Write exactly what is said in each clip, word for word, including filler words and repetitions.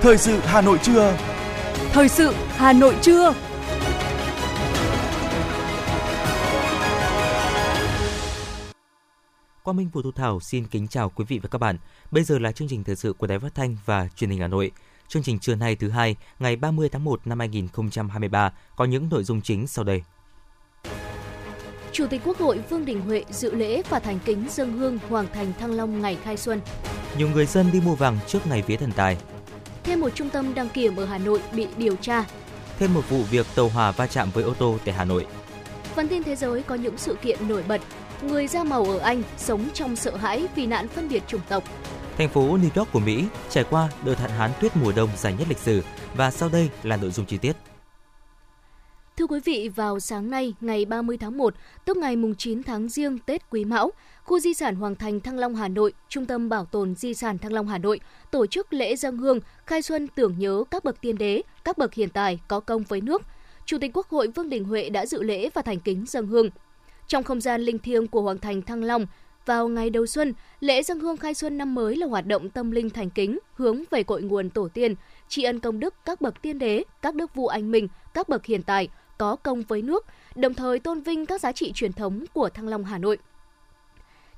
Thời sự Hà Nội trưa. Thời sự Hà Nội trưa. Quang Minh Thu Thảo xin kính chào quý vị và các bạn. Bây giờ là chương trình thời sự của Đài Phát thanh và Truyền hình Hà Nội. Chương trình trưa nay thứ hai, ngày ba mươi tháng một năm hai nghìn không trăm hai mươi ba có những nội dung chính sau đây. Chủ tịch Quốc hội Vương Đình Huệ dự lễ và thành kính dâng hương Hoàng Thành Thăng Long ngày khai xuân. Nhiều người dân đi mua vàng trước ngày vía Thần Tài. Thêm một trung tâm đăng kiểm ở Hà Nội bị điều tra. Thêm một vụ việc tàu hỏa va chạm với ô tô tại Hà Nội. Phần tin thế giới có những sự kiện nổi bật. Người da màu ở Anh sống trong sợ hãi vì nạn phân biệt chủng tộc. Thành phố New York của Mỹ trải qua đợt hạn hán tuyết mùa đông dài nhất lịch sử. Và sau đây là nội dung chi tiết. Thưa quý vị, vào sáng nay, ngày ba mươi tháng một, tức ngày mùng chín tháng Giêng Tết Quý Mão, Khu Di sản Hoàng Thành Thăng Long Hà Nội, Trung tâm Bảo tồn Di sản Thăng Long Hà Nội tổ chức lễ dâng hương khai xuân tưởng nhớ các bậc tiên đế, các bậc hiền tài có công với nước. Chủ tịch Quốc hội Vương Đình Huệ đã dự lễ và thành kính dâng hương. Trong không gian linh thiêng của Hoàng Thành Thăng Long, vào ngày đầu xuân, lễ dâng hương khai xuân năm mới là hoạt động tâm linh thành kính, hướng về cội nguồn tổ tiên, tri ân công đức các bậc tiên đế, các đức vua anh minh, các bậc hiền tài có công với nước, đồng thời tôn vinh các giá trị truyền thống của Thăng Long Hà Nội.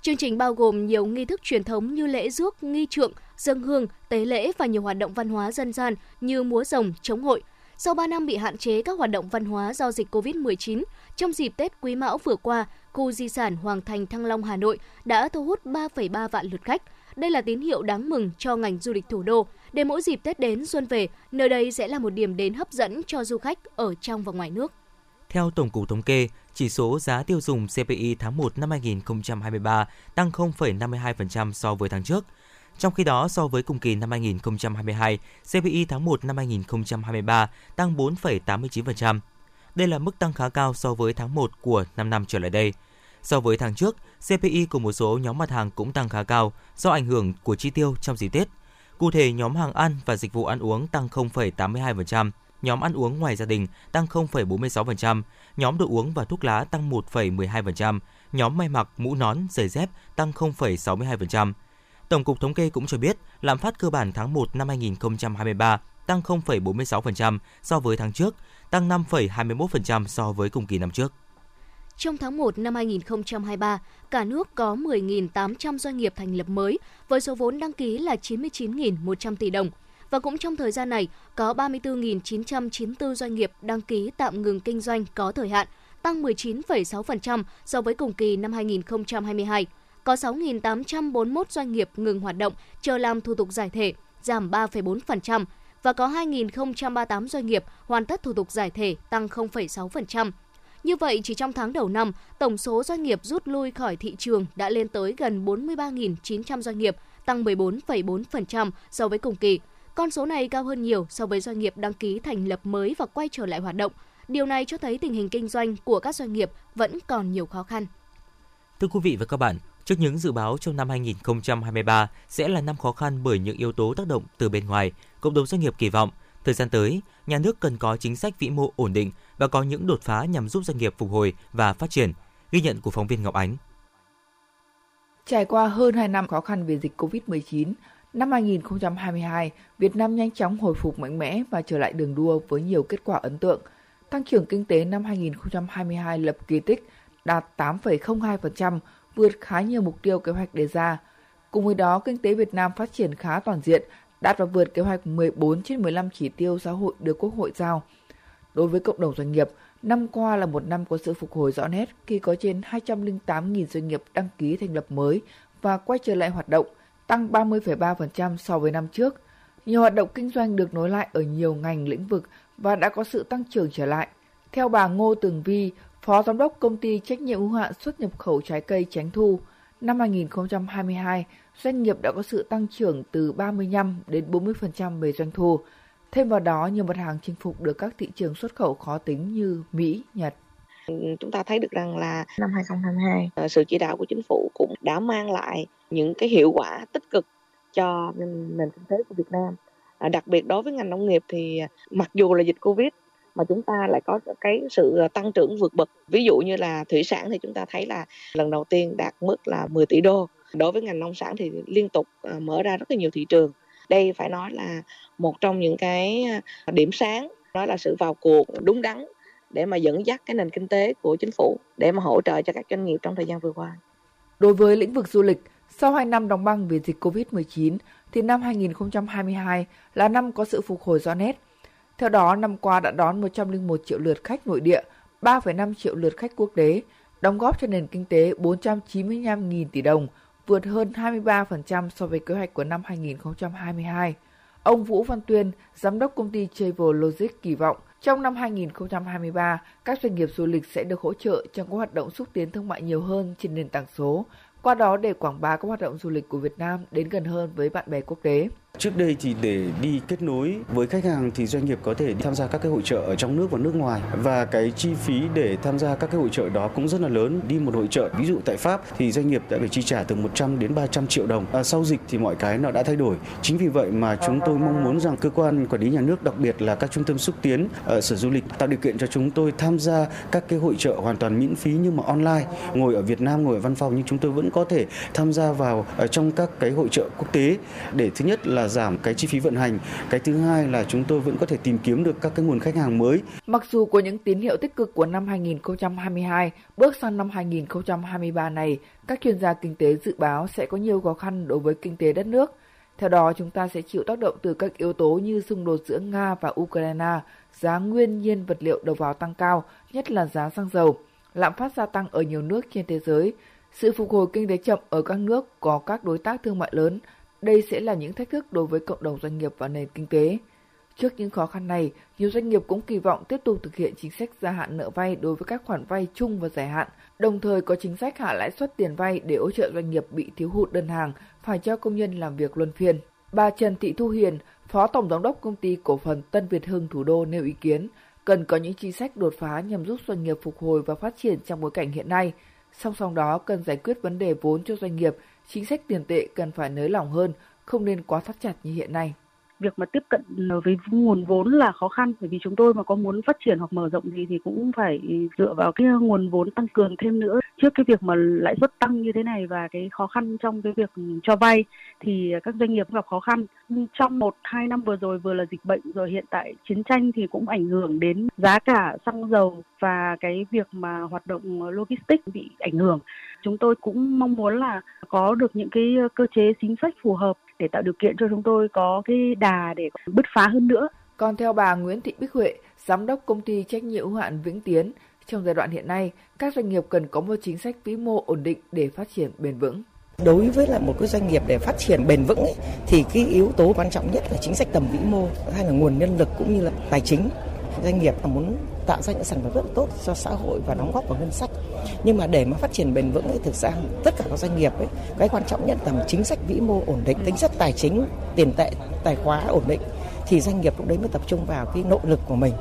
Chương trình bao gồm nhiều nghi thức truyền thống như lễ rước, nghi trượng, dâng hương, tế lễ và nhiều hoạt động văn hóa dân gian như múa rồng, chống hội. Sau ba năm bị hạn chế các hoạt động văn hóa do dịch cô vít mười chín, trong dịp Tết Quý Mão vừa qua, Khu Di sản Hoàng Thành Thăng Long Hà Nội đã thu hút ba phẩy ba vạn lượt khách. Đây là tín hiệu đáng mừng cho ngành du lịch thủ đô. Để mỗi dịp Tết đến xuân về, nơi đây sẽ là một điểm đến hấp dẫn cho du khách ở trong và ngoài nước. Theo Tổng cục thống kê, chỉ số giá tiêu dùng xê pê i tháng một năm hai nghìn không trăm hai mươi ba tăng không phẩy năm mươi hai phần trăm so với tháng trước. Trong khi đó, so với cùng kỳ năm hai nghìn không trăm hai mươi hai, xê pê i tháng một năm hai nghìn không trăm hai mươi ba tăng bốn phẩy tám mươi chín phần trăm. Đây là mức tăng khá cao so với tháng một của năm năm trở lại đây. So với tháng trước, xê pê i của một số nhóm mặt hàng cũng tăng khá cao do ảnh hưởng của chi tiêu trong dịp Tết. Cụ thể, nhóm hàng ăn và dịch vụ ăn uống tăng không phẩy tám mươi hai phần trăm, nhóm ăn uống ngoài gia đình tăng không phẩy bốn mươi sáu phần trăm, nhóm đồ uống và thuốc lá tăng một phẩy mười hai phần trăm, nhóm may mặc, mũ nón, giày dép tăng không phẩy sáu mươi hai phần trăm. Tổng cục thống kê cũng cho biết, lạm phát cơ bản tháng một năm hai nghìn không trăm hai mươi ba tăng không phẩy bốn mươi sáu phần trăm so với tháng trước, tăng năm phẩy hai mươi mốt phần trăm so với cùng kỳ năm trước. Trong tháng một năm hai nghìn không trăm hai mươi ba, cả nước có mười nghìn tám trăm doanh nghiệp thành lập mới, với số vốn đăng ký là chín mươi chín nghìn một trăm tỷ đồng. Và cũng trong thời gian này, có ba mươi tư nghìn chín trăm chín mươi tư doanh nghiệp đăng ký tạm ngừng kinh doanh có thời hạn, tăng mười chín phẩy sáu phần trăm so với cùng kỳ năm hai nghìn không trăm hai mươi hai. Có sáu nghìn tám trăm bốn mươi mốt doanh nghiệp ngừng hoạt động, chờ làm thủ tục giải thể, giảm ba phẩy bốn phần trăm. Và có hai nghìn không trăm ba mươi tám doanh nghiệp hoàn tất thủ tục giải thể, tăng không phẩy sáu phần trăm. Như vậy, chỉ trong tháng đầu năm, tổng số doanh nghiệp rút lui khỏi thị trường đã lên tới gần bốn mươi ba nghìn chín trăm doanh nghiệp, tăng mười bốn phẩy bốn phần trăm so với cùng kỳ. Con số này cao hơn nhiều so với doanh nghiệp đăng ký thành lập mới và quay trở lại hoạt động. Điều này cho thấy tình hình kinh doanh của các doanh nghiệp vẫn còn nhiều khó khăn. Thưa quý vị và các bạn, trước những dự báo trong năm hai nghìn không trăm hai mươi ba sẽ là năm khó khăn bởi những yếu tố tác động từ bên ngoài, cộng đồng doanh nghiệp kỳ vọng, thời gian tới, nhà nước cần có chính sách vĩ mô ổn định và có những đột phá nhằm giúp doanh nghiệp phục hồi và phát triển. Ghi nhận của phóng viên Ngọc Ánh. Trải qua hơn hai năm khó khăn vì dịch cô vít mười chín, năm hai nghìn không trăm hai mươi hai, Việt Nam nhanh chóng hồi phục mạnh mẽ và trở lại đường đua với nhiều kết quả ấn tượng. Tăng trưởng kinh tế năm hai nghìn không trăm hai mươi hai lập kỳ tích đạt tám phẩy không hai phần trăm, vượt khá nhiều mục tiêu kế hoạch đề ra. Cùng với đó, kinh tế Việt Nam phát triển khá toàn diện, đạt và vượt kế hoạch mười bốn trên mười lăm chỉ tiêu xã hội được Quốc hội giao. Đối với cộng đồng doanh nghiệp, năm qua là một năm có sự phục hồi rõ nét khi có trên hai trăm lẻ tám nghìn doanh nghiệp đăng ký thành lập mới và quay trở lại hoạt động, tăng ba mươi phẩy ba phần trăm so với năm trước. Nhiều hoạt động kinh doanh được nối lại ở nhiều ngành lĩnh vực và đã có sự tăng trưởng trở lại. Theo bà Ngô Tường Vi, Phó Giám đốc Công ty Trách nhiệm hữu hạn xuất nhập khẩu trái cây Chánh Thu, năm hai nghìn không trăm hai mươi hai, doanh nghiệp đã có sự tăng trưởng từ ba mươi lăm đến bốn mươi phần trăm về doanh thu. Thêm vào đó, nhiều mặt hàng chinh phục được các thị trường xuất khẩu khó tính như Mỹ, Nhật. Chúng ta thấy được rằng là năm hai nghìn không trăm hai mươi hai, sự chỉ đạo của chính phủ cũng đã mang lại những cái hiệu quả tích cực cho nền kinh tế của Việt Nam. Đặc biệt đối với ngành nông nghiệp thì mặc dù là dịch Covid mà chúng ta lại có cái sự tăng trưởng vượt bậc. Ví dụ như là thủy sản thì chúng ta thấy là lần đầu tiên đạt mức là mười tỷ đô. Đối với ngành nông sản thì liên tục mở ra rất là nhiều thị trường. Đây phải nói là một trong những cái điểm sáng, đó là sự vào cuộc đúng đắn để mà dẫn dắt cái nền kinh tế của chính phủ, để mà hỗ trợ cho các doanh nghiệp trong thời gian vừa qua. Đối với lĩnh vực du lịch, sau hai năm đóng băng vì dịch covid mười chín, thì năm hai không hai hai là năm có sự phục hồi rõ nét. Theo đó, năm qua đã đón một trăm lẻ một triệu lượt khách nội địa, ba phẩy năm triệu lượt khách quốc tế, đóng góp cho nền kinh tế bốn trăm chín mươi lăm nghìn tỷ đồng, vượt hơn hai mươi ba phần trăm so với kế hoạch của năm hai không hai hai. Ông Vũ Văn Tuyên, giám đốc công ty Travel Logic kỳ vọng, trong năm hai không hai ba, các doanh nghiệp du lịch sẽ được hỗ trợ trong các hoạt động xúc tiến thương mại nhiều hơn trên nền tảng số, qua đó để quảng bá các hoạt động du lịch của Việt Nam đến gần hơn với bạn bè quốc tế. Trước đây thì để đi kết nối với khách hàng thì doanh nghiệp có thể tham gia các cái hội chợ ở trong nước và nước ngoài, và cái chi phí để tham gia các cái hội chợ đó cũng rất là lớn. Đi một hội chợ ví dụ tại Pháp thì doanh nghiệp đã phải chi trả từ một trăm đến ba trăm triệu đồng. À, sau dịch thì mọi cái nó đã thay đổi. Chính vì vậy mà chúng tôi mong muốn rằng cơ quan quản lý nhà nước, đặc biệt là các trung tâm xúc tiến, uh, sở du lịch tạo điều kiện cho chúng tôi tham gia các cái hội chợ hoàn toàn miễn phí nhưng mà online, ngồi ở Việt Nam, ngồi ở văn phòng, nhưng chúng tôi vẫn có thể tham gia vào ở trong các cái hội chợ quốc tế để thứ nhất là là giảm cái chi phí vận hành, cái thứ hai là chúng tôi vẫn có thể tìm kiếm được các cái nguồn khách hàng mới. Mặc dù có những tín hiệu tích cực của năm hai không hai hai, bước sang năm hai không hai ba này, các chuyên gia kinh tế dự báo sẽ có nhiều khó khăn đối với kinh tế đất nước. Theo đó, chúng ta sẽ chịu tác động từ các yếu tố như xung đột giữa Nga và Ukraine, giá nguyên nhiên vật liệu đầu vào tăng cao, nhất là giá xăng dầu, lạm phát gia tăng ở nhiều nước trên thế giới, sự phục hồi kinh tế chậm ở các nước có các đối tác thương mại lớn. Đây sẽ là những thách thức đối với cộng đồng doanh nghiệp và nền kinh tế. Trước những khó khăn này, nhiều doanh nghiệp cũng kỳ vọng tiếp tục thực hiện chính sách gia hạn nợ vay đối với các khoản vay chung và dài hạn, đồng thời có chính sách hạ lãi suất tiền vay để hỗ trợ doanh nghiệp bị thiếu hụt đơn hàng, phải cho công nhân làm việc luân phiên. Bà Trần Thị Thu Hiền, Phó Tổng Giám đốc Công ty Cổ phần Tân Việt Hưng Thủ đô nêu ý kiến, cần có những chính sách đột phá nhằm giúp doanh nghiệp phục hồi và phát triển trong bối cảnh hiện nay. Song song đó cần giải quyết vấn đề vốn cho doanh nghiệp, chính sách tiền tệ cần phải nới lỏng hơn, không nên quá thắt chặt như hiện nay. Việc mà tiếp cận với nguồn vốn là khó khăn, bởi vì chúng tôi mà có muốn phát triển hoặc mở rộng gì thì cũng phải dựa vào cái nguồn vốn tăng cường thêm nữa. Trước cái việc mà lãi suất tăng như thế này và cái khó khăn trong cái việc cho vay thì các doanh nghiệp gặp khó khăn. Trong một hai năm vừa rồi, vừa là dịch bệnh rồi hiện tại chiến tranh thì cũng ảnh hưởng đến giá cả xăng dầu và cái việc mà hoạt động logistics bị ảnh hưởng. Chúng tôi cũng mong muốn là có được những cái cơ chế chính sách phù hợp để tạo điều kiện cho chúng tôi có cái đà để bứt phá hơn nữa. Còn theo bà Nguyễn Thị Bích Huệ, giám đốc công ty trách nhiệm hữu hạn Vĩnh Tiến, trong giai đoạn hiện nay, các doanh nghiệp cần có một chính sách vĩ mô ổn định để phát triển bền vững. Đối với lại một cái doanh nghiệp để phát triển bền vững ấy, thì cái yếu tố quan trọng nhất là chính sách tầm vĩ mô, hay là nguồn nhân lực cũng như là tài chính. Doanh nghiệp muốn tạo ra những sản phẩm rất tốt cho xã hội và đóng góp vào ngân sách. Nhưng mà để mà phát triển bền vững ấy, thực ra tất cả các doanh nghiệp ấy, cái quan trọng nhất là chính sách vĩ mô ổn định, tính chất tài chính, tiền tệ, tài khóa ổn định thì doanh nghiệp lúc đấy mới tập trung vào cái nội lực của mình.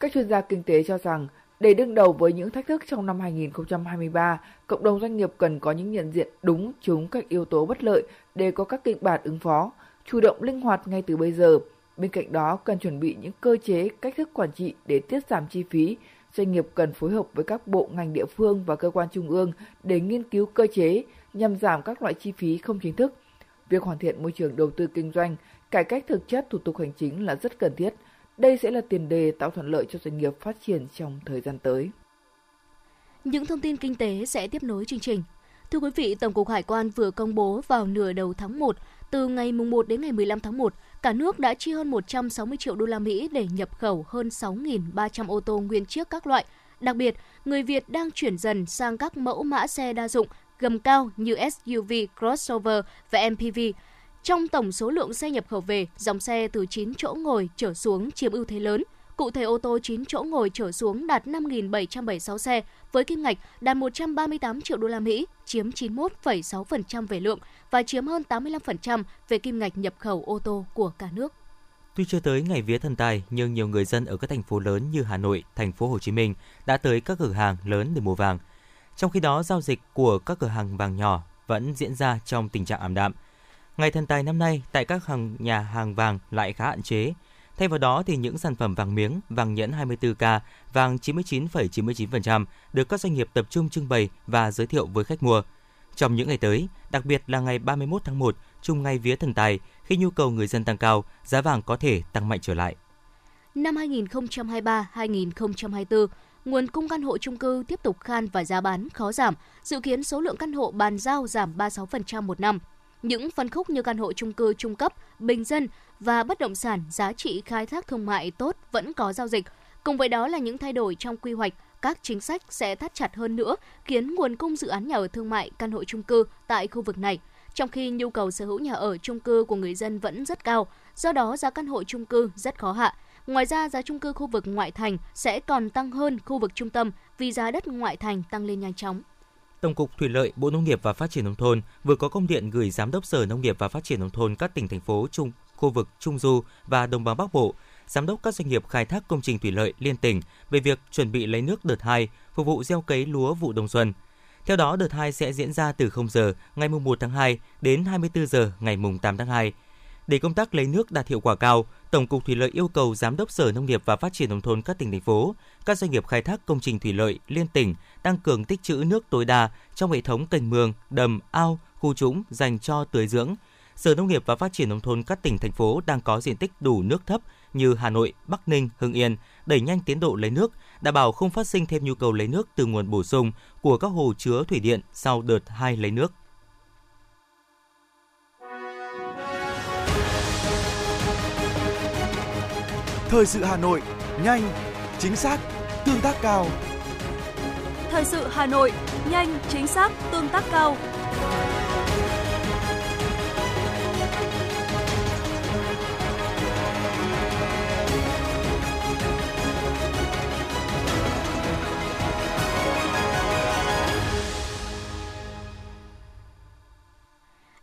Các chuyên gia kinh tế cho rằng để đương đầu với những thách thức trong năm hai không hai ba, cộng đồng doanh nghiệp cần có những nhận diện đúng trúng các yếu tố bất lợi để có các kịch bản ứng phó, chủ động linh hoạt ngay từ bây giờ. Bên cạnh đó, cần chuẩn bị những cơ chế, cách thức quản trị để tiết giảm chi phí. Doanh nghiệp cần phối hợp với các bộ ngành địa phương và cơ quan trung ương để nghiên cứu cơ chế nhằm giảm các loại chi phí không chính thức. Việc hoàn thiện môi trường đầu tư kinh doanh, cải cách thực chất thủ tục hành chính là rất cần thiết. Đây sẽ là tiền đề tạo thuận lợi cho doanh nghiệp phát triển trong thời gian tới. Những thông tin kinh tế sẽ tiếp nối chương trình. Thưa quý vị, Tổng cục Hải quan vừa công bố vào nửa đầu tháng một, từ ngày mùng một đến ngày mười lăm tháng một, cả nước đã chi hơn một trăm sáu mươi triệu đô la Mỹ để nhập khẩu hơn sáu nghìn ba trăm ô tô nguyên chiếc các loại. Đặc biệt, người Việt đang chuyển dần sang các mẫu mã xe đa dụng gầm cao như ét u vê, crossover và em pê vê. Trong tổng số lượng xe nhập khẩu về, dòng xe từ chín chỗ ngồi trở xuống chiếm ưu thế lớn. Cụ thể, ô tô chín chỗ ngồi trở xuống đạt năm nghìn bảy trăm bảy mươi sáu xe với kim ngạch đạt một trăm ba mươi tám triệu đô la Mỹ, chiếm chín mươi mốt phẩy sáu phần trăm về lượng và chiếm hơn tám mươi lăm phần trăm về kim ngạch nhập khẩu ô tô của cả nước. Tuy chưa tới ngày vía thần tài, nhưng nhiều người dân ở các thành phố lớn như Hà Nội, thành phố Hồ Chí Minh đã tới các cửa hàng lớn để mua vàng. Trong khi đó, giao dịch của các cửa hàng vàng nhỏ vẫn diễn ra trong tình trạng ảm đạm. Ngày thần tài năm nay tại các hàng nhà hàng vàng lại khá hạn chế. Thay vào đó thì những sản phẩm vàng miếng, vàng nhẫn hai mươi tư ca, vàng chín mươi chín phẩy chín mươi chín phần trăm được các doanh nghiệp tập trung trưng bày và giới thiệu với khách mua. Trong những ngày tới, đặc biệt là ngày ba mươi mốt tháng một, chung ngày vía Thần Tài, khi nhu cầu người dân tăng cao, giá vàng có thể tăng mạnh trở lại. Năm hai nghìn không trăm hai mươi ba đến hai nghìn không trăm hai mươi bốn, nguồn cung căn hộ chung cư tiếp tục khan và giá bán khó giảm, dự kiến số lượng căn hộ bàn giao giảm ba mươi sáu phần trăm một năm. Những phân khúc như căn hộ chung cư trung cấp, bình dân và bất động sản giá trị khai thác thương mại tốt vẫn có giao dịch. Cùng với đó là những thay đổi trong quy hoạch, các chính sách sẽ thắt chặt hơn nữa, khiến nguồn cung dự án nhà ở thương mại, căn hộ chung cư tại khu vực này. Trong khi nhu cầu sở hữu nhà ở chung cư của người dân vẫn rất cao, do đó giá căn hộ chung cư rất khó hạ. Ngoài ra, giá chung cư khu vực ngoại thành sẽ còn tăng hơn khu vực trung tâm vì giá đất ngoại thành tăng lên nhanh chóng. Tổng cục Thủy lợi, Bộ Nông nghiệp và Phát triển Nông thôn vừa có công điện gửi Giám đốc Sở Nông nghiệp và Phát triển Nông thôn các tỉnh, thành phố, trung, khu vực Trung Du và Đồng bằng Bắc Bộ, Giám đốc các doanh nghiệp khai thác công trình thủy lợi liên tỉnh về việc chuẩn bị lấy nước đợt hai, phục vụ gieo cấy lúa vụ đông xuân. Theo đó, đợt hai sẽ diễn ra từ không giờ ngày mùng một tháng hai đến hai mươi tư giờ ngày mùng tám tháng hai. Để công tác lấy nước đạt hiệu quả cao, Tổng cục Thủy lợi yêu cầu Giám đốc Sở Nông nghiệp và Phát triển Nông thôn các tỉnh, thành phố, các doanh nghiệp khai thác công trình thủy lợi liên tỉnh tăng cường tích trữ nước tối đa trong hệ thống kênh mương, đầm, ao, khu trũng dành cho tưới dưỡng. Sở Nông nghiệp và Phát triển Nông thôn các tỉnh, thành phố đang có diện tích đủ nước thấp như Hà Nội, Bắc Ninh, Hưng Yên đẩy nhanh tiến độ lấy nước, đảm bảo không phát sinh thêm nhu cầu lấy nước từ nguồn bổ sung của các hồ chứa thủy điện sau đợt hai lấy nước. Thời sự Hà Nội, nhanh, chính xác, tương tác cao. Thời sự Hà Nội, nhanh, chính xác, tương tác cao.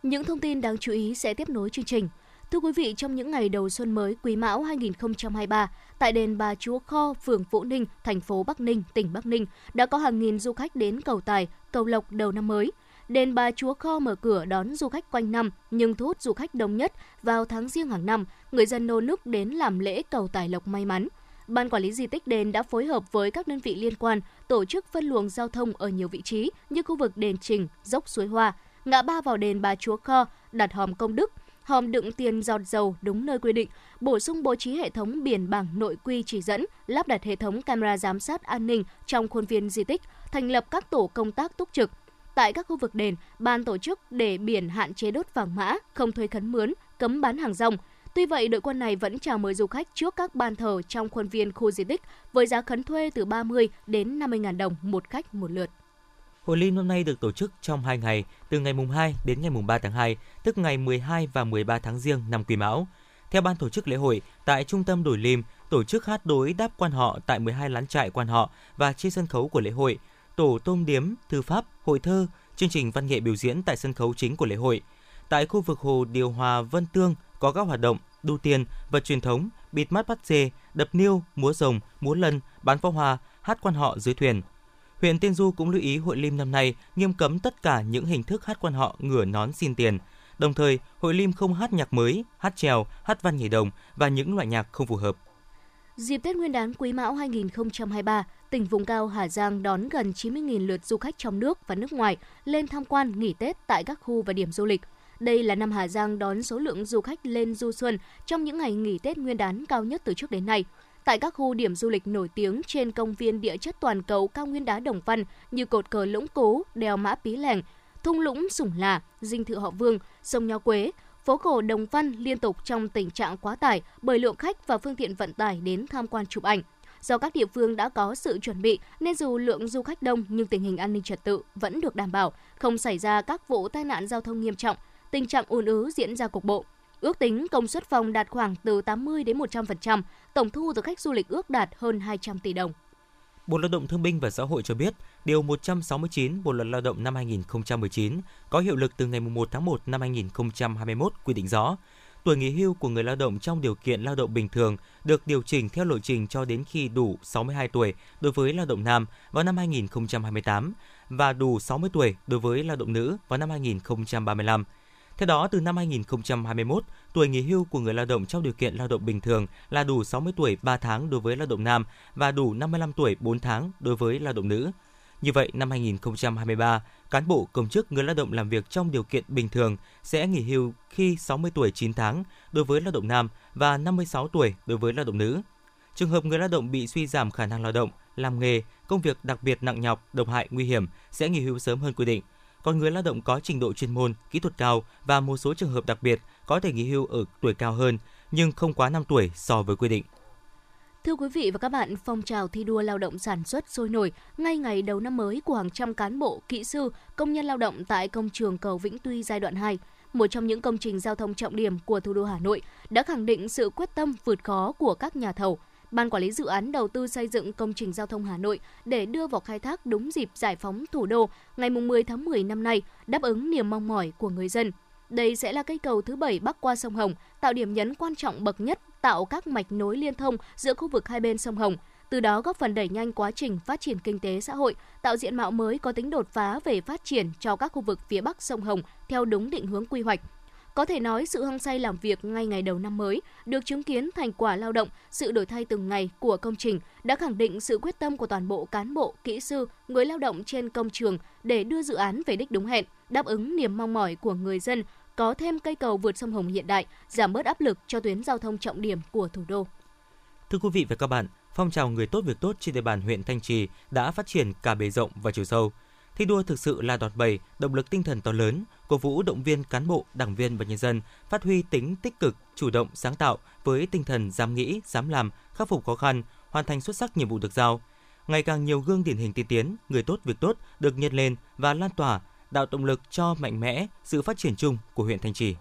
Những thông tin đáng chú ý sẽ tiếp nối chương trình. Thưa quý vị, trong những ngày đầu xuân mới Quý Mão hai nghìn không trăm hai mươi ba, tại đền Bà Chúa Kho, phường Phú Ninh, thành phố Bắc Ninh, tỉnh Bắc Ninh đã có hàng nghìn du khách đến cầu tài, cầu lộc đầu năm mới. Đền Bà Chúa Kho mở cửa đón du khách quanh năm nhưng thu hút du khách đông nhất vào tháng Giêng hàng năm, người dân nô nức đến làm lễ cầu tài lộc may mắn. Ban quản lý di tích đền đã phối hợp với các đơn vị liên quan tổ chức phân luồng giao thông ở nhiều vị trí như khu vực đền Trình, dốc Suối Hoa, ngã ba vào đền Bà Chúa Kho, đặt hòm công đức, hòm đựng tiền giọt dầu đúng nơi quy định, bổ sung bố trí hệ thống biển bảng nội quy chỉ dẫn, lắp đặt hệ thống camera giám sát an ninh trong khuôn viên di tích, thành lập các tổ công tác túc trực. Tại các khu vực đền, ban tổ chức để biển hạn chế đốt vàng mã, không thuê khấn mướn, cấm bán hàng rong. Tuy vậy, đội quân này vẫn chào mời du khách trước các ban thờ trong khuôn viên khu di tích với giá khấn thuê từ ba mươi đến năm mươi nghìn đồng một khách một lượt. Hội Lim năm nay được tổ chức trong hai ngày, từ ngày mùng hai đến ngày mùng ba tháng hai, tức ngày mười hai và mười ba tháng Giêng năm Quý Mão. Theo ban tổ chức lễ hội, tại trung tâm đồi Lim, tổ chức hát đối đáp quan họ tại mười hai lán trại quan họ và trên sân khấu của lễ hội, tổ tôm điếm, thư pháp, hội thơ, chương trình văn nghệ biểu diễn tại sân khấu chính của lễ hội. Tại khu vực hồ điều hòa Vân Tương có các hoạt động đu tiên, vật truyền thống, bịt mắt bắt dê, đập niêu, múa rồng, múa lân, bắn pháo hoa, hát quan họ dưới thuyền. Huyện Tiên Du cũng lưu ý Hội Lim năm nay nghiêm cấm tất cả những hình thức hát quan họ ngửa nón xin tiền. Đồng thời, Hội Lim không hát nhạc mới, hát chèo, hát văn nhảy đồng và những loại nhạc không phù hợp. Dịp Tết Nguyên đán Quý Mão hai nghìn không trăm hai mươi ba, tỉnh vùng cao Hà Giang đón gần chín mươi nghìn lượt du khách trong nước và nước ngoài lên tham quan nghỉ Tết tại các khu và điểm du lịch. Đây là năm Hà Giang đón số lượng du khách lên du xuân trong những ngày nghỉ Tết Nguyên đán cao nhất từ trước đến nay. Tại các khu điểm du lịch nổi tiếng trên công viên địa chất toàn cầu cao nguyên đá Đồng Văn như cột cờ Lũng Cú, đèo Mã Pí Lèng, thung lũng Sủng Là, dinh thự Họ Vương, sông Nho Quế, phố cổ Đồng Văn liên tục trong tình trạng quá tải bởi lượng khách và phương tiện vận tải đến tham quan chụp ảnh. Do các địa phương đã có sự chuẩn bị nên dù lượng du khách đông nhưng tình hình an ninh trật tự vẫn được đảm bảo, không xảy ra các vụ tai nạn giao thông nghiêm trọng, tình trạng ùn ứ diễn ra cục bộ. Ước tính công suất phòng đạt khoảng từ tám mươi đến một trăm phần trăm, tổng thu từ khách du lịch ước đạt hơn hai trăm tỷ đồng. Bộ Lao động Thương binh và Xã hội cho biết, điều một trăm sáu mươi chín Bộ luật Lao động năm hai nghìn không trăm mười chín có hiệu lực từ ngày mùng một tháng một năm hai nghìn không trăm hai mươi mốt quy định rõ, tuổi nghỉ hưu của người lao động trong điều kiện lao động bình thường được điều chỉnh theo lộ trình cho đến khi đủ sáu mươi hai tuổi đối với lao động nam vào năm hai nghìn không trăm hai mươi tám và đủ sáu mươi tuổi đối với lao động nữ vào năm hai nghìn không trăm ba mươi lăm. Theo đó, từ năm hai nghìn không trăm hai mươi mốt, tuổi nghỉ hưu của người lao động trong điều kiện lao động bình thường là đủ sáu mươi tuổi ba tháng đối với lao động nam và đủ năm mươi lăm tuổi bốn tháng đối với lao động nữ. Như vậy, năm hai nghìn không trăm hai mươi ba, cán bộ, công chức, người lao động làm việc trong điều kiện bình thường sẽ nghỉ hưu khi sáu mươi tuổi chín tháng đối với lao động nam và năm mươi sáu tuổi đối với lao động nữ. Trường hợp người lao động bị suy giảm khả năng lao động, làm nghề, công việc đặc biệt nặng nhọc, độc hại, nguy hiểm sẽ nghỉ hưu sớm hơn quy định. Còn người lao động có trình độ chuyên môn, kỹ thuật cao và một số trường hợp đặc biệt có thể nghỉ hưu ở tuổi cao hơn, nhưng không quá năm tuổi so với quy định. Thưa quý vị và các bạn, phong trào thi đua lao động sản xuất sôi nổi ngay ngày đầu năm mới của hàng trăm cán bộ, kỹ sư, công nhân lao động tại công trường cầu Vĩnh Tuy giai đoạn hai, một trong những công trình giao thông trọng điểm của thủ đô Hà Nội, đã khẳng định sự quyết tâm vượt khó của các nhà thầu, Ban Quản lý Dự án Đầu tư xây dựng công trình giao thông Hà Nội để đưa vào khai thác đúng dịp giải phóng thủ đô ngày mười tháng mười năm nay, đáp ứng niềm mong mỏi của người dân. Đây sẽ là cây cầu thứ bảy bắc qua sông Hồng, tạo điểm nhấn quan trọng bậc nhất, tạo các mạch nối liên thông giữa khu vực hai bên sông Hồng, từ đó góp phần đẩy nhanh quá trình phát triển kinh tế xã hội, tạo diện mạo mới có tính đột phá về phát triển cho các khu vực phía bắc sông Hồng theo đúng định hướng quy hoạch. Có thể nói, sự hăng say làm việc ngay ngày đầu năm mới, được chứng kiến thành quả lao động, sự đổi thay từng ngày của công trình đã khẳng định sự quyết tâm của toàn bộ cán bộ, kỹ sư, người lao động trên công trường để đưa dự án về đích đúng hẹn, đáp ứng niềm mong mỏi của người dân, có thêm cây cầu vượt sông Hồng hiện đại, giảm bớt áp lực cho tuyến giao thông trọng điểm của thủ đô. Thưa quý vị và các bạn, phong trào người tốt việc tốt trên địa bàn huyện Thanh Trì đã phát triển cả bề rộng và chiều sâu. Thi đua thực sự là đòn bẩy, động lực tinh thần to lớn, cổ vũ động viên cán bộ, đảng viên và nhân dân phát huy tính tích cực, chủ động, sáng tạo với tinh thần dám nghĩ, dám làm, khắc phục khó khăn, hoàn thành xuất sắc nhiệm vụ được giao. Ngày càng nhiều gương điển hình tiên tiến, người tốt việc tốt được nhân lên và lan tỏa, tạo động lực cho mạnh mẽ sự phát triển chung của huyện Thanh Trì.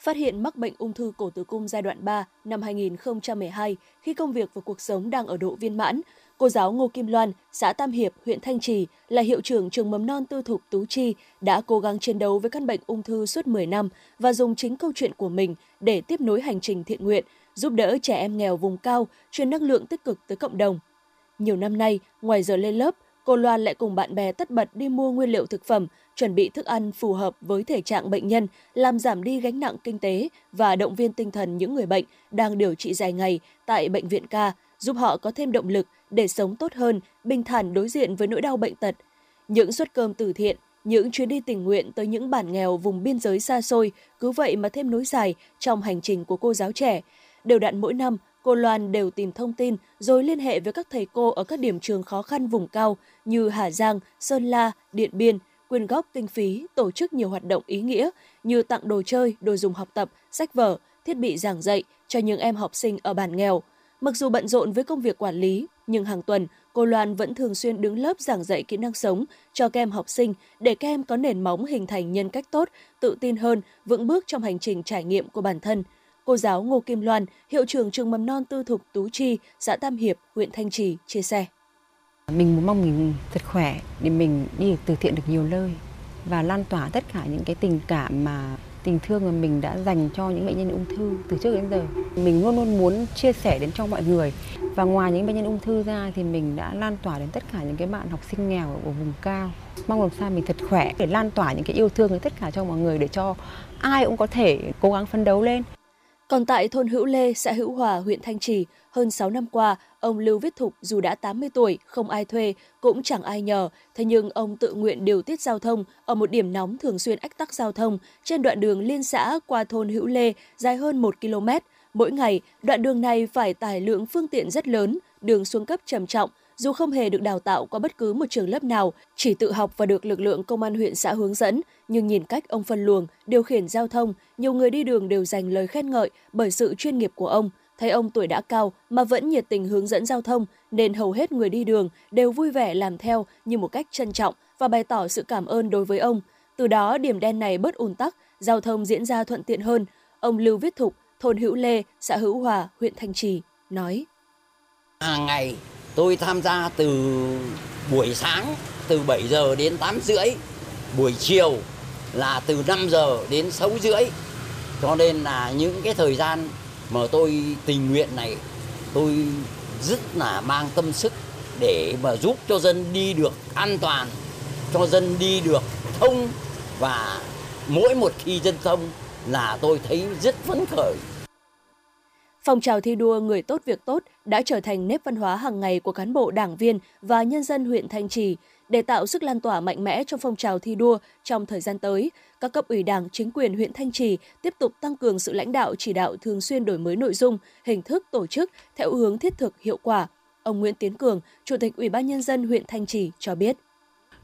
Phát hiện mắc bệnh ung thư cổ tử cung giai đoạn ba năm hai nghìn không trăm mười hai khi công việc và cuộc sống đang ở độ viên mãn, cô giáo Ngô Kim Loan, xã Tam Hiệp, huyện Thanh Trì, là hiệu trưởng trường mầm non tư thục Tú Chi, đã cố gắng chiến đấu với căn bệnh ung thư suốt mười năm và dùng chính câu chuyện của mình để tiếp nối hành trình thiện nguyện, giúp đỡ trẻ em nghèo vùng cao, truyền năng lượng tích cực tới cộng đồng. Nhiều năm nay, ngoài giờ lên lớp, cô Loan lại cùng bạn bè tất bật đi mua nguyên liệu thực phẩm, chuẩn bị thức ăn phù hợp với thể trạng bệnh nhân, làm giảm đi gánh nặng kinh tế và động viên tinh thần những người bệnh đang điều trị dài ngày tại bệnh viện ca, giúp họ có thêm động lực để sống tốt hơn, bình thản đối diện với nỗi đau bệnh tật. Những suất cơm từ thiện, những chuyến đi tình nguyện tới những bản nghèo vùng biên giới xa xôi cứ vậy mà thêm nối dài trong hành trình của cô giáo trẻ. Đều đặn mỗi năm, cô Loan đều tìm thông tin rồi liên hệ với các thầy cô ở các điểm trường khó khăn vùng cao như Hà Giang, Sơn La, Điện Biên, quyên góp kinh phí, tổ chức nhiều hoạt động ý nghĩa như tặng đồ chơi, đồ dùng học tập, sách vở, thiết bị giảng dạy cho những em học sinh ở bản nghèo. Mặc dù bận rộn với công việc quản lý, nhưng hàng tuần, cô Loan vẫn thường xuyên đứng lớp giảng dạy kỹ năng sống cho các em học sinh để các em có nền móng hình thành nhân cách tốt, tự tin hơn, vững bước trong hành trình trải nghiệm của bản thân. Cô giáo Ngô Kim Loan, hiệu trưởng trường mầm non tư thục Tú Chi, xã Tam Hiệp, huyện Thanh Trì, chia sẻ. Mình muốn mong mình thật khỏe để mình đi từ thiện được nhiều nơi và lan tỏa tất cả những cái tình cảm mà tình thương mà mình đã dành cho những bệnh nhân ung thư từ trước đến giờ. Mình luôn luôn muốn chia sẻ đến cho mọi người. Và ngoài những bệnh nhân ung thư ra thì mình đã lan tỏa đến tất cả những cái bạn học sinh nghèo ở vùng cao. Mong làm sao mình thật khỏe để lan tỏa những cái yêu thương đến tất cả cho mọi người để cho ai cũng có thể cố gắng phấn đấu lên. Còn tại thôn Hữu Lê, xã Hữu Hòa, huyện Thanh Trì, hơn sáu năm qua, ông Lưu Viết Thục dù đã tám mươi tuổi, không ai thuê, cũng chẳng ai nhờ, thế nhưng ông tự nguyện điều tiết giao thông ở một điểm nóng thường xuyên ách tắc giao thông trên đoạn đường liên xã qua thôn Hữu Lê dài hơn một ki lô mét. Mỗi ngày, đoạn đường này phải tải lượng phương tiện rất lớn, đường xuống cấp trầm trọng, dù không hề được đào tạo qua bất cứ một trường lớp nào, chỉ tự học và được lực lượng công an huyện xã hướng dẫn. Nhưng nhìn cách ông phân luồng, điều khiển giao thông, nhiều người đi đường đều dành lời khen ngợi bởi sự chuyên nghiệp của ông. Thấy ông tuổi đã cao mà vẫn nhiệt tình hướng dẫn giao thông, nên hầu hết người đi đường đều vui vẻ làm theo như một cách trân trọng và bày tỏ sự cảm ơn đối với ông. Từ đó, điểm đen này bớt ùn tắc, giao thông diễn ra thuận tiện hơn. Ông Lưu Viết Thục, thôn Hữu Lê, xã Hữu Hòa, huyện Thanh Trì, nói. Hàng ngày, tôi tham gia từ buổi sáng, từ bảy giờ đến tám rưỡi, buổi chiều là từ năm giờ đến sáu rưỡi. Cho nên là những cái thời gian mà tôi tình nguyện này, tôi rất là mang tâm sức để mà giúp cho dân đi được an toàn, cho dân đi được thông. Và mỗi một khi dân thông là tôi thấy rất phấn khởi. Phong trào thi đua người tốt việc tốt đã trở thành nếp văn hóa hàng ngày của cán bộ, đảng viên và nhân dân huyện Thanh Trì. Để tạo sức lan tỏa mạnh mẽ trong phong trào thi đua trong thời gian tới, các cấp ủy Đảng, chính quyền huyện Thanh Trì tiếp tục tăng cường sự lãnh đạo chỉ đạo, thường xuyên đổi mới nội dung, hình thức, tổ chức theo hướng thiết thực, hiệu quả. Ông Nguyễn Tiến Cường, Chủ tịch Ủy ban Nhân dân huyện Thanh Trì cho biết.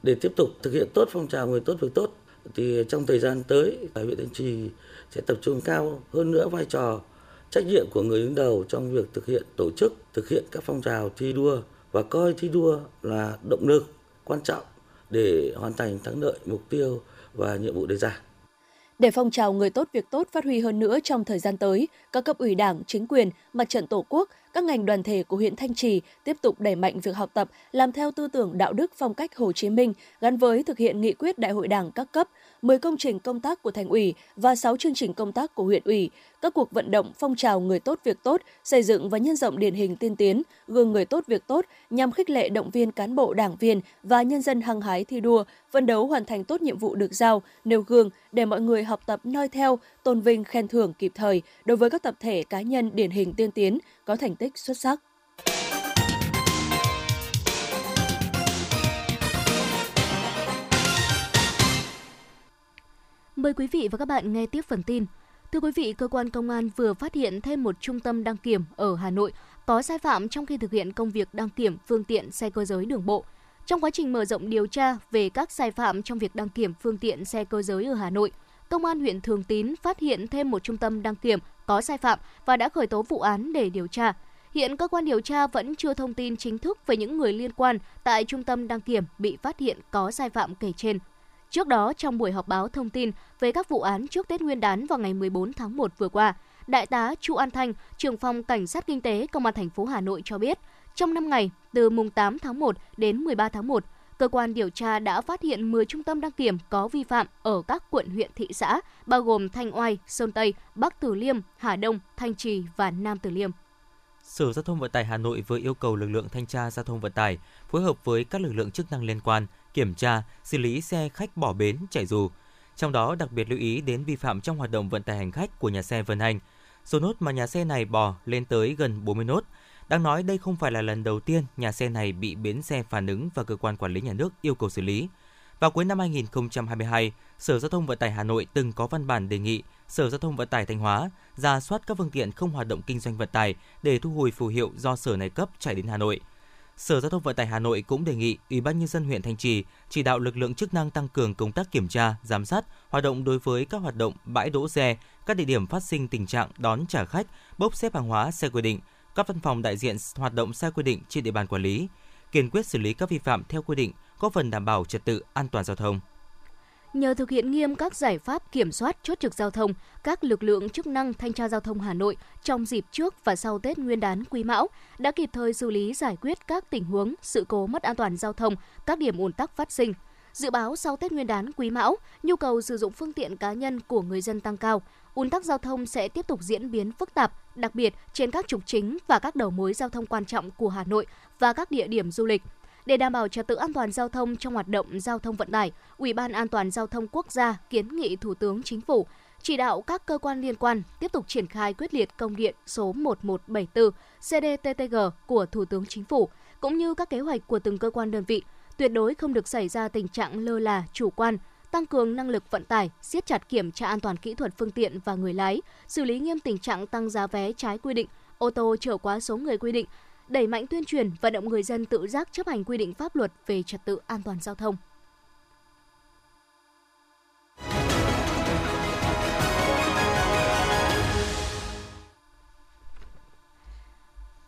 Để tiếp tục thực hiện tốt phong trào người tốt việc tốt, thì trong thời gian tới, huyện Thanh Trì sẽ tập trung cao hơn nữa vai trò, trách nhiệm của người đứng đầu trong việc thực hiện tổ chức, thực hiện các phong trào thi đua và coi thi đua là động lực quan trọng để hoàn thành thắng lợi mục tiêu và nhiệm vụ đề ra. Để phong trào người tốt việc tốt phát huy hơn nữa trong thời gian tới, các cấp ủy Đảng, chính quyền, mặt trận Tổ quốc, các ngành đoàn thể của huyện Thanh Trì tiếp tục đẩy mạnh việc học tập, làm theo tư tưởng đạo đức phong cách Hồ Chí Minh gắn với thực hiện nghị quyết Đại hội Đảng các cấp, mười công trình công tác của Thành ủy và sáu chương trình công tác của huyện ủy, các cuộc vận động phong trào người tốt việc tốt, xây dựng và nhân rộng điển hình tiên tiến, gương người tốt việc tốt nhằm khích lệ động viên cán bộ, đảng viên và nhân dân hăng hái thi đua, phấn đấu hoàn thành tốt nhiệm vụ được giao, nêu gương để mọi người học tập noi theo, tôn vinh khen thưởng kịp thời đối với các tập thể cá nhân điển hình tiên tiến, có thành tích xuất sắc. Mời quý vị và các bạn nghe tiếp phần tin. Thưa quý vị, cơ quan công an vừa phát hiện thêm một trung tâm đăng kiểm ở Hà Nội có sai phạm trong khi thực hiện công việc đăng kiểm phương tiện xe cơ giới đường bộ. Trong quá trình mở rộng điều tra về các sai phạm trong việc đăng kiểm phương tiện xe cơ giới ở Hà Nội, Công an huyện Thường Tín phát hiện thêm một trung tâm đăng kiểm có sai phạm và đã khởi tố vụ án để điều tra. Hiện cơ quan điều tra vẫn chưa thông tin chính thức về những người liên quan tại trung tâm đăng kiểm bị phát hiện có sai phạm kể trên. Trước đó, trong buổi họp báo thông tin về các vụ án trước Tết Nguyên đán vào ngày mười bốn tháng một vừa qua, Đại tá Chu An Thanh, trưởng phòng Cảnh sát Kinh tế Công an thành phố Hà Nội cho biết, trong năm ngày, từ mùng tám tháng một đến mười ba tháng một, cơ quan điều tra đã phát hiện mười trung tâm đăng kiểm có vi phạm ở các quận, huyện, thị xã, bao gồm Thanh Oai, Sơn Tây, Bắc Từ Liêm, Hà Đông, Thanh Trì và Nam Từ Liêm. Sở Giao thông Vận tải Hà Nội vừa yêu cầu lực lượng thanh tra giao thông vận tải phối hợp với các lực lượng chức năng liên quan kiểm tra, xử lý xe khách bỏ bến, chạy dù. Trong đó đặc biệt lưu ý đến vi phạm trong hoạt động vận tải hành khách của nhà xe vận hành. Số nốt mà nhà xe này bỏ lên tới gần bốn mươi nốt. Đáng nói đây không phải là lần đầu tiên nhà xe này bị bến xe phản ứng và cơ quan quản lý nhà nước yêu cầu xử lý. Vào cuối năm hai nghìn không trăm hai mươi hai, Sở Giao thông Vận tải Hà Nội từng có văn bản đề nghị Sở Giao thông Vận tải Thanh Hóa rà soát các phương tiện không hoạt động kinh doanh vận tải để thu hồi phù hiệu do sở này cấp chạy đến Hà Nội. Sở Giao thông Vận tải Hà Nội cũng đề nghị Ủy ban Nhân dân huyện Thanh Trì chỉ đạo lực lượng chức năng tăng cường công tác kiểm tra, giám sát hoạt động đối với các hoạt động bãi đỗ xe, các địa điểm phát sinh tình trạng đón trả khách, bốc xếp hàng hóa sai quy định, các văn phòng đại diện hoạt động sai quy định trên địa bàn quản lý, kiên quyết xử lý các vi phạm theo quy định, góp phần đảm bảo trật tự an toàn giao thông. Nhờ thực hiện nghiêm các giải pháp kiểm soát chốt trực giao thông, các lực lượng chức năng thanh tra giao thông Hà Nội trong dịp trước và sau Tết Nguyên đán Quý Mão đã kịp thời xử lý giải quyết các tình huống sự cố mất an toàn giao thông, các điểm ùn tắc phát sinh. Dự báo sau Tết Nguyên đán Quý Mão, nhu cầu sử dụng phương tiện cá nhân của người dân tăng cao, ùn tắc giao thông sẽ tiếp tục diễn biến phức tạp, đặc biệt trên các trục chính và các đầu mối giao thông quan trọng của Hà Nội và các địa điểm du lịch. Để đảm bảo trật tự an toàn giao thông trong hoạt động giao thông vận tải, Ủy ban An toàn Giao thông Quốc gia kiến nghị Thủ tướng Chính phủ chỉ đạo các cơ quan liên quan tiếp tục triển khai quyết liệt công điện số một một bảy tư C D T T G của Thủ tướng Chính phủ, cũng như các kế hoạch của từng cơ quan đơn vị, tuyệt đối không được xảy ra tình trạng lơ là, chủ quan, tăng cường năng lực vận tải, siết chặt kiểm tra an toàn kỹ thuật phương tiện và người lái, xử lý nghiêm tình trạng tăng giá vé trái quy định, ô tô chở quá số người quy định, đẩy mạnh tuyên truyền vận động người dân tự giác chấp hành quy định pháp luật về trật tự an toàn giao thông.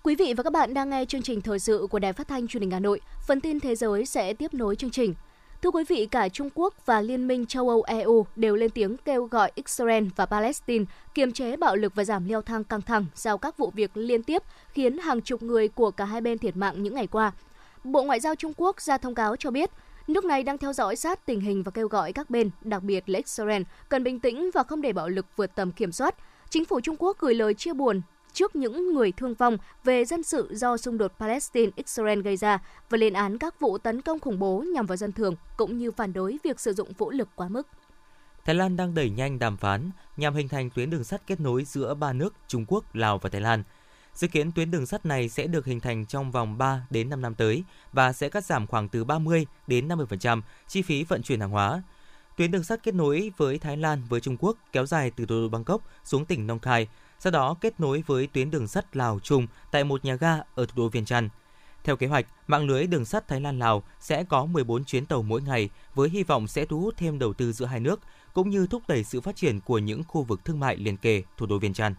Quý vị và các bạn đang nghe chương trình thời sự của Đài Phát thanh Truyền hình Hà Nội. Phần tin thế giới sẽ tiếp nối chương trình. Thưa quý vị, cả Trung Quốc và Liên minh châu Âu E U đều lên tiếng kêu gọi Israel và Palestine kiềm chế bạo lực và giảm leo thang căng thẳng sau các vụ việc liên tiếp khiến hàng chục người của cả hai bên thiệt mạng những ngày qua. Bộ Ngoại giao Trung Quốc ra thông cáo cho biết, nước này đang theo dõi sát tình hình và kêu gọi các bên, đặc biệt là Israel, cần bình tĩnh và không để bạo lực vượt tầm kiểm soát. Chính phủ Trung Quốc gửi lời chia buồn trước những người thương vong về dân sự do xung đột Palestine-Israel gây ra và lên án các vụ tấn công khủng bố nhằm vào dân thường, cũng như phản đối việc sử dụng vũ lực quá mức. Thái Lan đang đẩy nhanh đàm phán nhằm hình thành tuyến đường sắt kết nối giữa ba nước Trung Quốc, Lào và Thái Lan. Dự kiến tuyến đường sắt này sẽ được hình thành trong vòng ba đến năm năm tới và sẽ cắt giảm khoảng từ ba mươi đến năm mươi phần trăm chi phí vận chuyển hàng hóa. Tuyến đường sắt kết nối với Thái Lan với Trung Quốc kéo dài từ thủ đô Bangkok xuống tỉnh Nong Khai, sau đó kết nối với tuyến đường sắt Lào-Trung tại một nhà ga ở thủ đô Viên Chăn. Theo kế hoạch, mạng lưới đường sắt Thái Lan-Lào sẽ có mười bốn chuyến tàu mỗi ngày với hy vọng sẽ thu hút thêm đầu tư giữa hai nước, cũng như thúc đẩy sự phát triển của những khu vực thương mại liền kề thủ đô Viên Chăn.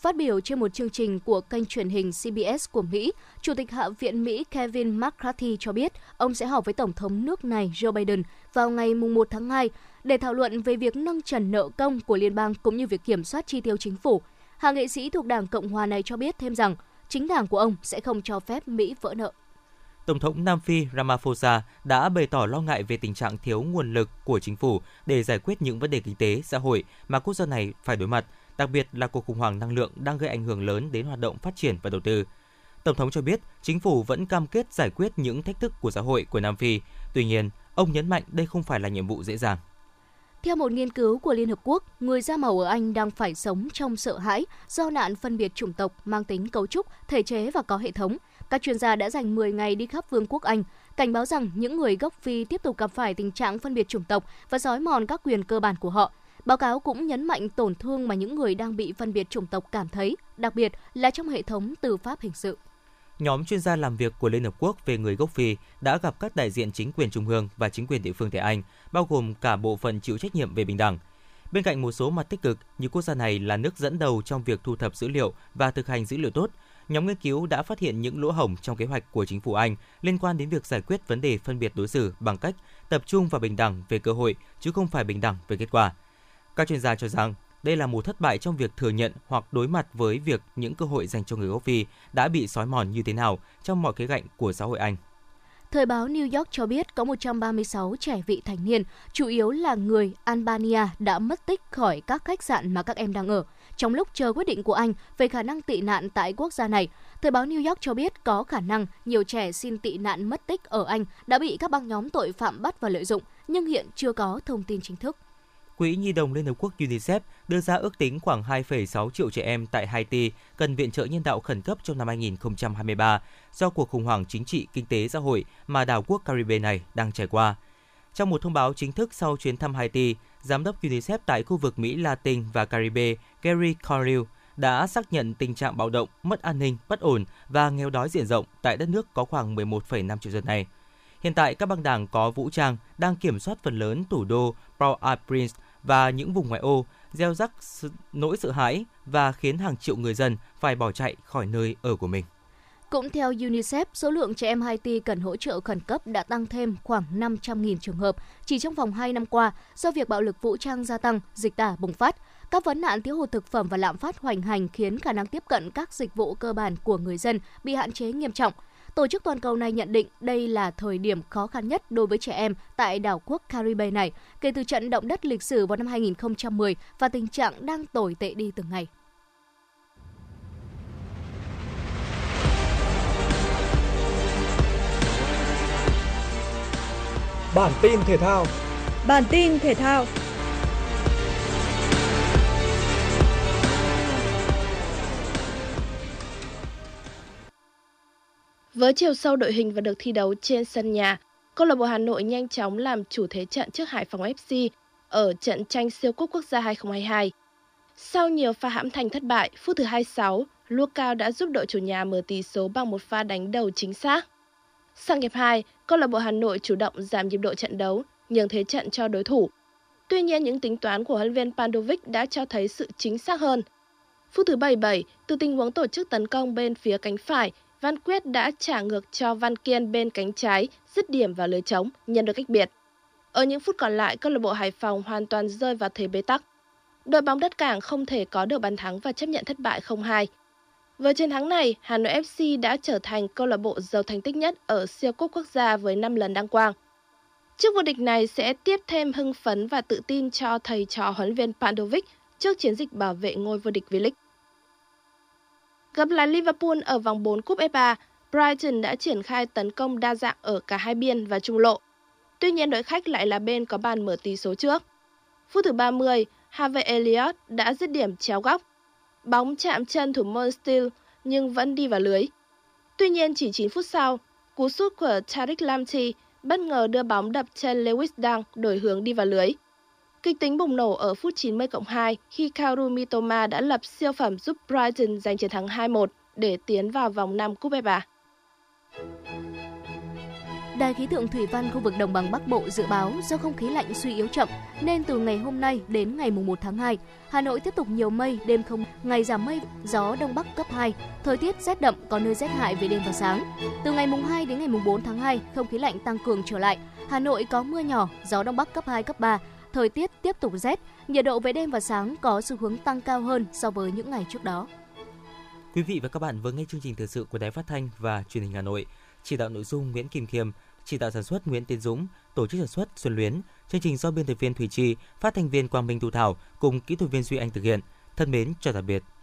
Phát biểu trên một chương trình của kênh truyền hình xê bê ét của Mỹ, Chủ tịch Hạ viện Mỹ Kevin McCarthy cho biết ông sẽ họp với Tổng thống nước này Joe Biden vào ngày mùng một tháng hai để thảo luận về việc nâng trần nợ công của liên bang cũng như việc kiểm soát chi tiêu chính phủ. Hạ nghị sĩ thuộc Đảng Cộng hòa này cho biết thêm rằng chính đảng của ông sẽ không cho phép Mỹ vỡ nợ. Tổng thống Nam Phi Ramaphosa đã bày tỏ lo ngại về tình trạng thiếu nguồn lực của chính phủ để giải quyết những vấn đề kinh tế, xã hội mà quốc gia này phải đối mặt, đặc biệt là cuộc khủng hoảng năng lượng đang gây ảnh hưởng lớn đến hoạt động phát triển và đầu tư. Tổng thống cho biết chính phủ vẫn cam kết giải quyết những thách thức của xã hội của Nam Phi. Tuy nhiên, ông nhấn mạnh đây không phải là nhiệm vụ dễ dàng. Theo một nghiên cứu của Liên Hợp Quốc, người da màu ở Anh đang phải sống trong sợ hãi do nạn phân biệt chủng tộc mang tính cấu trúc, thể chế và có hệ thống. Các chuyên gia đã dành mười ngày đi khắp Vương quốc Anh, cảnh báo rằng những người gốc Phi tiếp tục gặp phải tình trạng phân biệt chủng tộc và xói mòn các quyền cơ bản của họ. Báo cáo cũng nhấn mạnh tổn thương mà những người đang bị phân biệt chủng tộc cảm thấy, đặc biệt là trong hệ thống tư pháp hình sự. Nhóm chuyên gia làm việc của Liên Hợp Quốc về người gốc Phi đã gặp các đại diện chính quyền trung ương và chính quyền địa phương tại Anh, bao gồm cả bộ phận chịu trách nhiệm về bình đẳng. Bên cạnh một số mặt tích cực, như quốc gia này là nước dẫn đầu trong việc thu thập dữ liệu và thực hành dữ liệu tốt, nhóm nghiên cứu đã phát hiện những lỗ hổng trong kế hoạch của chính phủ Anh liên quan đến việc giải quyết vấn đề phân biệt đối xử bằng cách tập trung vào bình đẳng về cơ hội, chứ không phải bình đẳng về kết quả. Các chuyên gia cho rằng đây là một thất bại trong việc thừa nhận hoặc đối mặt với việc những cơ hội dành cho người gốc Phi đã bị xói mòn như thế nào trong mọi khía cạnh của xã hội Anh. Thời báo New York cho biết có một trăm ba mươi sáu trẻ vị thành niên, chủ yếu là người Albania, đã mất tích khỏi các khách sạn mà các em đang ở, trong lúc chờ quyết định của Anh về khả năng tị nạn tại quốc gia này. Thời báo New York cho biết có khả năng nhiều trẻ xin tị nạn mất tích ở Anh đã bị các băng nhóm tội phạm bắt và lợi dụng, nhưng hiện chưa có thông tin chính thức. Quỹ Nhi đồng Liên Hợp Quốc UNICEF đưa ra ước tính khoảng hai phẩy sáu triệu trẻ em tại Haiti cần viện trợ nhân đạo khẩn cấp trong năm hai không hai ba do cuộc khủng hoảng chính trị, kinh tế, xã hội mà đảo quốc Caribe này đang trải qua. Trong một thông báo chính thức sau chuyến thăm Haiti, Giám đốc UNICEF tại khu vực Mỹ Latin và Caribe Gary Coriel đã xác nhận tình trạng bạo động, mất an ninh, bất ổn và nghèo đói diện rộng tại đất nước có khoảng mười một phẩy năm triệu dân này. Hiện tại, các băng đảng có vũ trang đang kiểm soát phần lớn thủ đô Port-au-Prince và những vùng ngoại ô, gieo rắc nỗi sợ hãi và khiến hàng triệu người dân phải bỏ chạy khỏi nơi ở của mình. Cũng theo UNICEF, số lượng trẻ em Haiti cần hỗ trợ khẩn cấp đã tăng thêm khoảng năm trăm nghìn trường hợp chỉ trong vòng hai năm qua do việc bạo lực vũ trang gia tăng, dịch tả bùng phát. Các vấn nạn thiếu hụt thực phẩm và lạm phát hoành hành khiến khả năng tiếp cận các dịch vụ cơ bản của người dân bị hạn chế nghiêm trọng. Tổ chức toàn cầu này nhận định đây là thời điểm khó khăn nhất đối với trẻ em tại đảo quốc Caribe này kể từ trận động đất lịch sử vào năm hai không một không và tình trạng đang tồi tệ đi từng ngày. Bản tin thể thao. Bản tin thể thao. Với chiều sâu đội hình và được thi đấu trên sân nhà, câu lạc bộ Hà Nội nhanh chóng làm chủ thế trận trước Hải Phòng ép xê ở trận tranh siêu cúp quốc gia hai không hai hai. Sau nhiều pha hãm thành thất bại, phút thứ hai mươi sáu, Lô Cao đã giúp đội chủ nhà mở tỷ số bằng một pha đánh đầu chính xác. Sang hiệp hai, câu lạc bộ Hà Nội chủ động giảm nhịp độ trận đấu, nhường thế trận cho đối thủ. Tuy nhiên, những tính toán của huấn luyện viên Pandovic đã cho thấy sự chính xác hơn. Phút thứ bảy mươi bảy, từ tình huống tổ chức tấn công bên phía cánh phải, Văn Quyết đã trả ngược cho Văn Kiên bên cánh trái, dứt điểm vào lưới trống, nhận được cách biệt. Ở những phút còn lại, câu lạc bộ Hải Phòng hoàn toàn rơi vào thế bế tắc. Đội bóng đất cảng không thể có được bàn thắng và chấp nhận thất bại không hai. Với chiến thắng này, Hà Nội ép xê đã trở thành câu lạc bộ giàu thành tích nhất ở siêu cúp quốc gia với năm lần đăng quang. Chức vô địch này sẽ tiếp thêm hưng phấn và tự tin cho thầy trò huấn luyện viên Pandovic trước chiến dịch bảo vệ ngôi vô địch V-League. Gặp lại Liverpool ở vòng bốn Cúp ép a, Brighton đã triển khai tấn công đa dạng ở cả hai biên và trung lộ. Tuy nhiên, đội khách lại là bên có bàn mở tỷ số trước. Phút thứ ba mươi, Harvey Elliott đã dứt điểm chéo góc. Bóng chạm chân thủ môn Steele nhưng vẫn đi vào lưới. Tuy nhiên chỉ chín phút sau, cú sút của Tariq Lamptey bất ngờ đưa bóng đập chân Lewis Dunk đổi hướng đi vào lưới. Kịch tính bùng nổ ở phút chín mươi cộng hai khi Kaoru Mitoma đã lập siêu phẩm giúp Brighton giành chiến thắng hai một để tiến vào vòng năm Cúp ép a. Đài khí tượng thủy văn khu vực đồng bằng Bắc Bộ dự báo do không khí lạnh suy yếu chậm nên từ ngày hôm nay đến ngày mùng một tháng hai, Hà Nội tiếp tục nhiều mây, đêm không ngày giảm mây, gió đông bắc cấp hai, thời tiết rét đậm có nơi rét hại về đêm và sáng. Từ ngày mùng hai đến ngày mùng bốn tháng hai, không khí lạnh tăng cường trở lại, Hà Nội có mưa nhỏ, gió đông bắc cấp hai cấp ba, thời tiết tiếp tục rét, nhiệt độ về đêm và sáng có xu hướng tăng cao hơn so với những ngày trước đó. Quý vị và các bạn vừa nghe chương trình thời sự của Đài Phát thanh và Truyền hình Hà Nội, chỉ đạo nội dung Nguyễn Kim Khiêm, chỉ đạo sản xuất Nguyễn Tiến Dũng, tổ chức sản xuất Xuân Luyến, chương trình do biên tập viên Thủy Chi, phát thanh viên Quang Minh Thu Thảo cùng kỹ thuật viên Duy Anh thực hiện. Thân mến chào tạm biệt.